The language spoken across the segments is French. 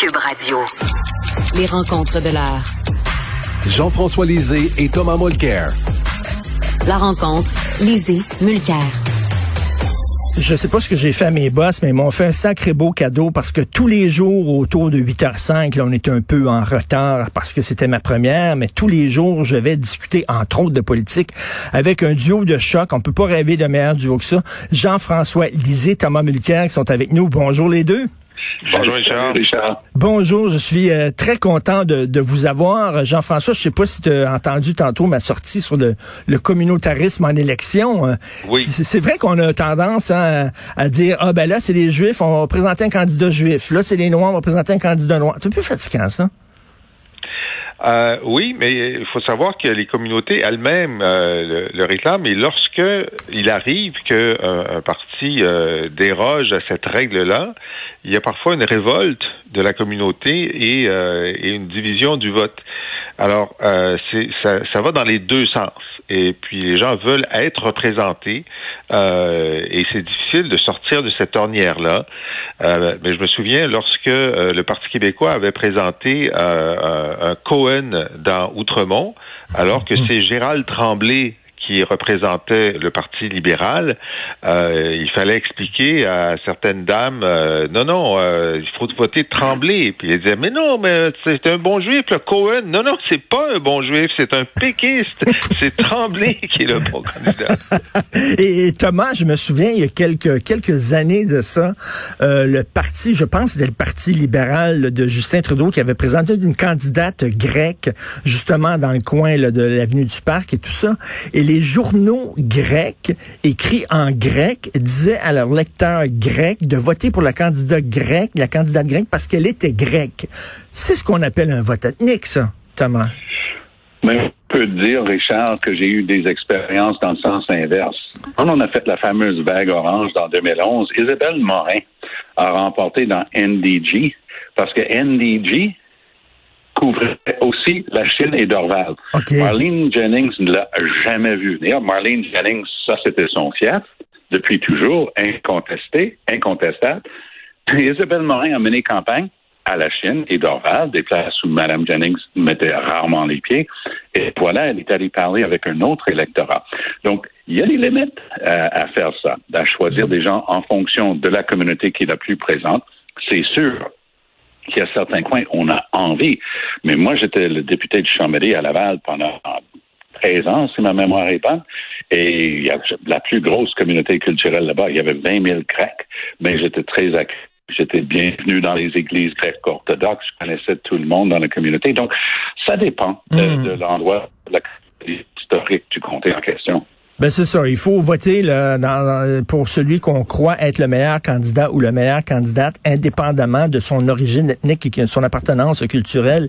Cube Radio. Les rencontres de l'heure. Jean-François Lisée et Thomas Mulcair. La rencontre Lisée-Mulcair. Je sais pas ce que j'ai fait à mes boss, mais ils m'ont fait un sacré beau cadeau parce que tous les jours autour de 8h05, là, on était un peu en retard parce que c'était ma première, mais tous les jours, je vais discuter, entre autres, de politique avec un duo de choc. On peut pas rêver de meilleur duo que ça. Jean-François Lisée, Thomas Mulcair qui sont avec nous. Bonjour les deux. Bonjour Richard. Bonjour, je suis très content de vous avoir. Jean-François, je sais pas si tu as entendu tantôt ma sortie sur le communautarisme en élection. Oui. C'est vrai qu'on a tendance à dire, ah ben là c'est les Juifs, on va présenter un candidat juif. Là c'est les Noirs, on va présenter un candidat noir. C'est un peu fatigant ça. Oui, mais il faut savoir que les communautés elles-mêmes le réclament. Et lorsque il arrive que un parti déroge à cette règle-là, il y a parfois une révolte de la communauté et une division du vote. Alors, ça va dans les deux sens. Et puis, les gens veulent être représentés et c'est difficile de sortir de cette ornière-là. Mais je me souviens, lorsque le Parti québécois avait présenté un Cohen dans Outremont, alors que c'est Gérald Tremblay qui représentait le Parti libéral, il fallait expliquer à certaines dames, non, il faut voter Tremblay. Puis ils disaient, mais non, mais c'est un bon juif, le Cohen. Non, c'est pas un bon juif, c'est un péquiste. C'est Tremblay qui est le bon candidat. Et Thomas, je me souviens, il y a quelques années de ça, le parti, je pense, c'était le Parti libéral là, de Justin Trudeau qui avait présenté une candidate grecque, justement dans le coin là, de l'avenue du Parc et tout ça. Et les journaux grecs, écrits en grec, disaient à leurs lecteurs grecs de voter pour la candidate grecque, parce qu'elle était grecque. C'est ce qu'on appelle un vote ethnique, ça, Thomas. Mais on peut dire, Richard, que j'ai eu des expériences dans le sens inverse. Quand on a fait la fameuse vague orange dans 2011, Isabelle Morin a remporté dans NDG, parce que NDG couvrait aussi la Chine et Dorval. Okay. Marlene Jennings ne l'a jamais vu venir. Marlene Jennings, ça, c'était son fief. Depuis toujours, incontestable. Isabelle Morin a mené campagne à la Chine et Dorval, des places où Mme Jennings mettait rarement les pieds. Et voilà, elle est allée parler avec un autre électorat. Donc, il y a des limites à faire ça, à choisir des gens en fonction de la communauté qui est la plus présente. C'est sûr qu'il y a certains coins, on a envie. Mais moi, j'étais le député de Chomedey à Laval pendant 13 ans, si ma mémoire est bonne, et il y a la plus grosse communauté culturelle là-bas. Il y avait 20 000 Grecs, mais j'étais très accueilli. J'étais bienvenu dans les églises grecques orthodoxes. Je connaissais tout le monde dans la communauté. Donc, ça dépend de l'endroit, de la communauté historique du comté en question. Ben c'est ça, il faut voter là, pour celui qu'on croit être le meilleur candidat ou la meilleure candidate, indépendamment de son origine ethnique et de son appartenance culturelle.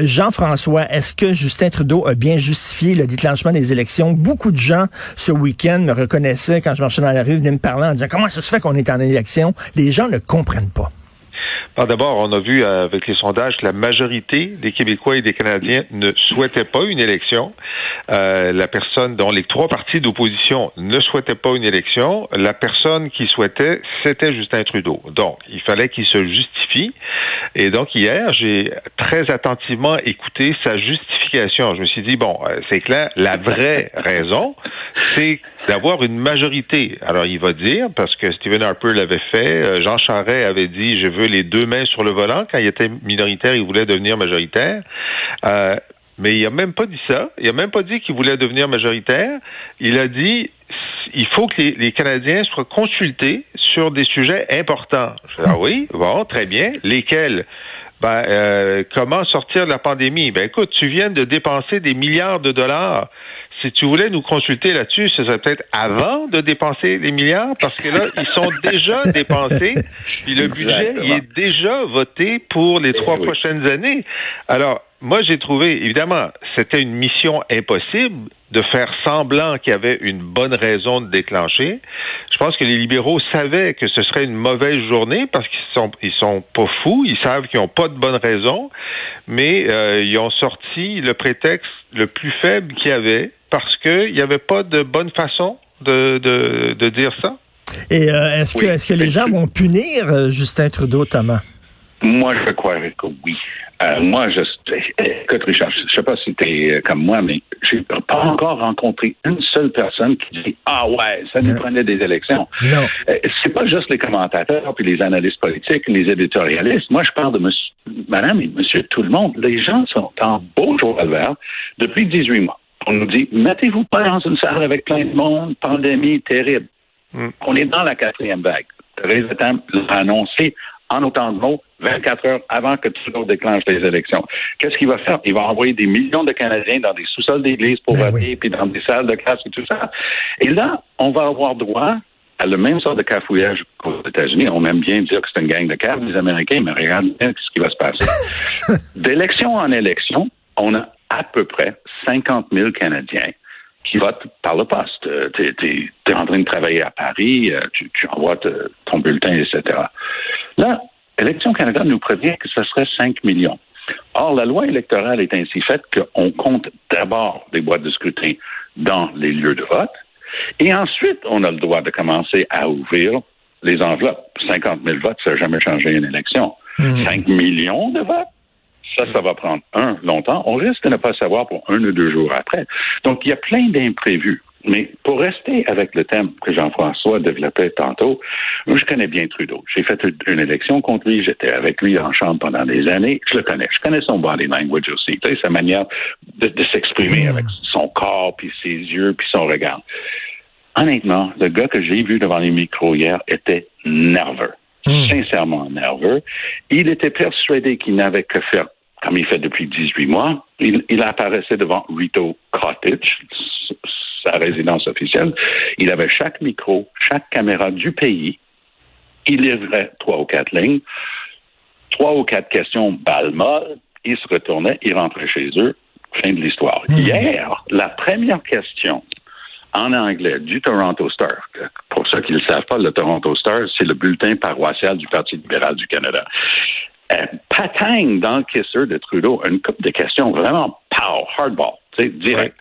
Jean-François, est-ce que Justin Trudeau a bien justifié le déclenchement des élections? Beaucoup de gens, ce week-end, me reconnaissaient quand je marchais dans la rue, venaient me parler en disant « Comment ça se fait qu'on est en élection? » Les gens ne comprennent pas. Alors d'abord, on a vu avec les sondages que la majorité des Québécois et des Canadiens ne souhaitaient pas une élection. La personne dont les trois partis d'opposition ne souhaitaient pas une élection, la personne qui souhaitait, c'était Justin Trudeau. Donc, il fallait qu'il se justifie. Et donc, hier, j'ai très attentivement écouté sa justification. Je me suis dit, bon, c'est clair, la vraie raison, c'est d'avoir une majorité. Alors, il va dire, parce que Stephen Harper l'avait fait, Jean Charest avait dit, je veux les deux mains sur le volant. Quand il était minoritaire, il voulait devenir majoritaire. Mais il n'a même pas dit ça. Il n'a même pas dit qu'il voulait devenir majoritaire. Il a dit, il faut que les Canadiens soient consultés sur des sujets importants. Je dis, ah oui, bon, très bien. Lesquels? Ben, comment sortir de la pandémie? Ben, écoute, tu viens de dépenser des milliards de dollars. Si tu voulais nous consulter là-dessus, ce serait peut-être avant de dépenser les milliards, parce que là, ils sont déjà dépensés, puis le budget il est déjà voté pour les trois prochaines années. Alors, moi, j'ai trouvé, évidemment, c'était une mission impossible de faire semblant qu'il y avait une bonne raison de déclencher. Je pense que les libéraux savaient que ce serait une mauvaise journée parce qu'ils sont pas fous, ils savent qu'ils n'ont pas de bonne raison, mais ils ont sorti le prétexte le plus faible qu'il y avait parce qu'il n'y avait pas de bonne façon de dire ça. Et est-ce que les gens vont punir Justin Trudeau, Thomas? Moi, je croirais que oui. Écoute, Richard, je ne sais pas si tu es comme moi, mais je n'ai pas encore rencontré une seule personne qui dit « Ah ouais, ça nous prenait des élections ». Non. C'est pas juste les commentateurs, puis les analystes politiques, les éditorialistes. Moi, je parle de monsieur, madame et monsieur tout le monde. Les gens sont en beau journal vert depuis 18 mois. On nous dit « Mettez-vous pas dans une salle avec plein de monde, pandémie terrible. Mm. » On est dans la quatrième vague. Thérèse l'a annoncé en autant de mots, 24 heures avant que Trudeau déclenche les élections. Qu'est-ce qu'il va faire? Il va envoyer des millions de Canadiens dans des sous-sols d'église pour voter, puis dans des salles de classe et tout ça. Et là, on va avoir droit à le même sorte de cafouillage qu'aux États-Unis. On aime bien dire que c'est une gang de caves, les Américains, mais regarde bien ce qui va se passer. D'élection en élection, on a à peu près 50 000 Canadiens qui votent par le poste. T'es en train de travailler à Paris, tu envoies ton bulletin, etc. Là, Élection Canada nous prévient que ce serait 5 millions. Or, la loi électorale est ainsi faite qu'on compte d'abord des boîtes de scrutin dans les lieux de vote, et ensuite, on a le droit de commencer à ouvrir les enveloppes. 50 000 votes, ça n'a jamais changé une élection. 5 millions de votes? Ça va prendre longtemps. On risque de ne pas savoir pour 1 ou 2 jours après. Donc, il y a plein d'imprévus. Mais pour rester avec le thème que Jean-François développait tantôt, je connais bien Trudeau. J'ai fait une élection contre lui. J'étais avec lui en chambre pendant des années. Je le connais. Je connais son body language aussi. Tu sais, sa manière de s'exprimer avec son corps, puis ses yeux, puis son regard. Honnêtement, le gars que j'ai vu devant les micros hier était nerveux. Sincèrement nerveux. Il était persuadé qu'il n'avait que faire comme il fait depuis 18 mois, il apparaissait devant Rideau Cottage, sa résidence officielle. Il avait chaque micro, chaque caméra du pays. Il livrait 3 ou 4 lignes, 3 ou 4 questions balle molle. Il se retournait, il rentrait chez eux. Fin de l'histoire. Hier, la première question en anglais du Toronto Star. Pour ceux qui ne le savent pas, le Toronto Star, c'est le bulletin paroissial du Parti libéral du Canada. Patang dans le kisser de Trudeau, une couple de questions vraiment pow, hardball, tu sais, direct.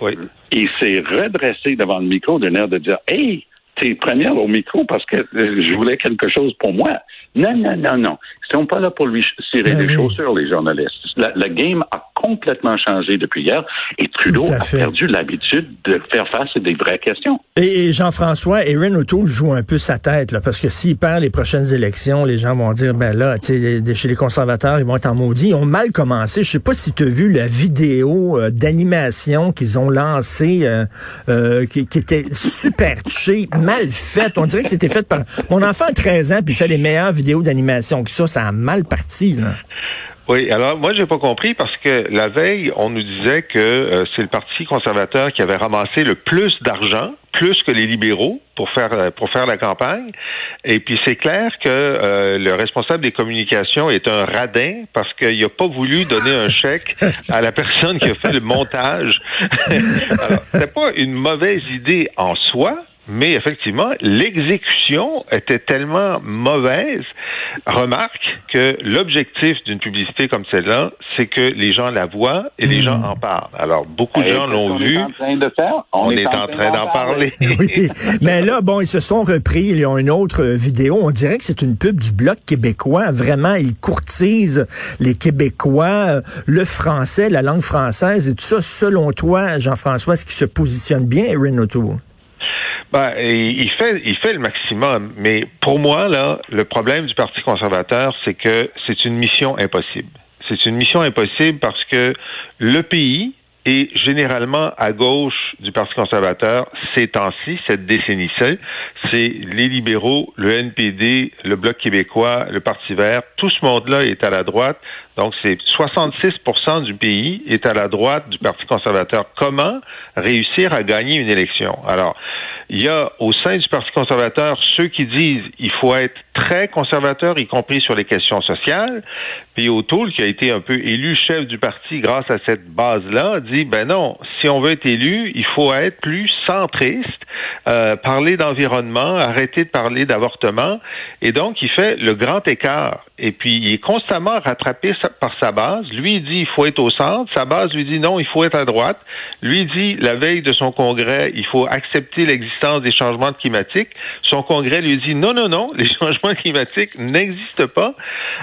Oui. Il s'est redressé devant le micro d'un air de dire « Hey, t'es première au micro parce que je voulais quelque chose pour moi. » Non. Ils sont pas là pour lui cirer des chaussures, les journalistes. La game a complètement changé depuis hier et Trudeau a perdu l'habitude de faire face à des vraies questions. Et Jean-François, Erin O'Toole joue un peu sa tête, là, parce que s'il perd les prochaines élections, les gens vont dire, ben là, tu sais, chez les conservateurs, ils vont être en maudit. Ils ont mal commencé. Je sais pas si tu as vu la vidéo d'animation qu'ils ont lancée, qui était super cheap, mal faite. On dirait que c'était fait par... Mon enfant a 13 ans, puis il fait les meilleures vidéos d'animation que ça a mal parti, là. Oui, alors moi j'ai pas compris parce que la veille, on nous disait que c'est le Parti conservateur qui avait ramassé le plus d'argent, plus que les libéraux, pour faire la campagne. Et puis c'est clair que le responsable des communications est un radin parce qu'il a pas voulu donner un chèque à la personne qui a fait le montage. Alors, c'était pas une mauvaise idée en soi. Mais effectivement, l'exécution était tellement mauvaise. Remarque que l'objectif d'une publicité comme celle-là, c'est que les gens la voient et les gens en parlent. Alors, beaucoup de gens l'ont vu. On est en train d'en parler. Oui. Mais là, bon, ils se sont repris. Ils ont une autre vidéo. On dirait que c'est une pub du Bloc québécois. Vraiment, ils courtisent les Québécois, le français, la langue française et tout ça. Selon toi, Jean-François, est-ce qu'ils se positionnent bien, Erin O'Toole? Ben, il fait le maximum, mais pour moi, là, le problème du Parti conservateur, c'est que c'est une mission impossible. C'est une mission impossible parce que le pays est généralement à gauche du Parti conservateur ces temps-ci, cette décennie-ci. C'est les libéraux, le NPD, le Bloc québécois, le Parti vert. Tout ce monde-là est à la droite. Donc, c'est 66% du pays est à la droite du Parti conservateur. Comment réussir à gagner une élection? Alors, il y a au sein du Parti conservateur ceux qui disent il faut être très conservateur, y compris sur les questions sociales. Puis O'Toole, qui a été un peu élu chef du parti grâce à cette base-là, dit ben non, si on veut être élu, il faut être plus centriste, parler d'environnement, arrêter de parler d'avortement. Et donc, il fait le grand écart. Et puis, il est constamment rattrapé par sa base. Lui, il dit il faut être au centre. Sa base lui dit non, il faut être à droite. Lui, il dit la veille de son congrès, il faut accepter l'existence des changements climatiques. Son congrès lui dit non, les changements climatiques n'existent pas.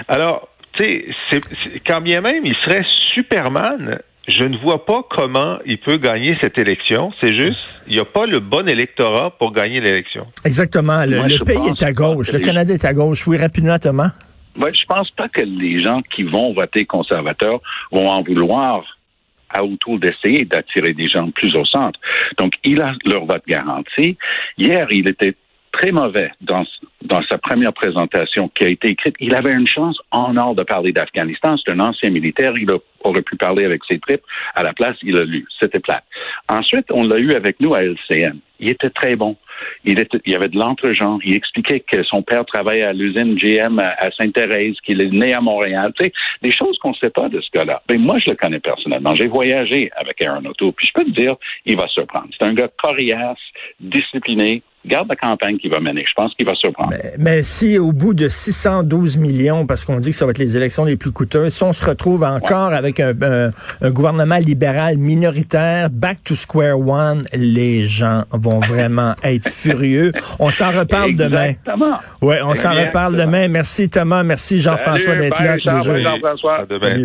Alors, tu sais, quand bien même il serait Superman, je ne vois pas comment il peut gagner cette élection. C'est juste, il n'y a pas le bon électorat pour gagner l'élection. Exactement. Le pays est à gauche. Le Canada est à gauche. Oui, rapidement, Thomas. Ouais, je pense pas que les gens qui vont voter conservateurs vont en vouloir à autour d'essayer d'attirer des gens plus au centre. Donc, il a leur vote garanti. Hier, il était très mauvais dans sa première présentation qui a été écrite. Il avait une chance en or de parler d'Afghanistan. C'est un ancien militaire. Il aurait pu parler avec ses tripes. À la place, il a lu. C'était plat. Ensuite, on l'a eu avec nous à LCM. Il était très bon. Il avait de l'entre-genre. Il expliquait que son père travaillait à l'usine GM à Sainte-Thérèse, qu'il est né à Montréal. Tu sais, des choses qu'on ne sait pas de ce gars-là. Mais moi, je le connais personnellement. J'ai voyagé avec Erin O'Toole. Puis je peux te dire, il va se surprendre. C'est un gars coriace, discipliné. Garde la campagne qu'il va mener. Je pense qu'il va se surprendre. Mais si au bout de 612 millions, parce qu'on dit que ça va être les élections les plus coûteuses, si on se retrouve encore avec un gouvernement libéral minoritaire, back to square one, les gens vont vraiment être furieux. On s'en reparle demain. Exactement. Ouais, on s'en reparle demain. Merci Thomas, merci Jean-François d'être là. Salut Jean-François.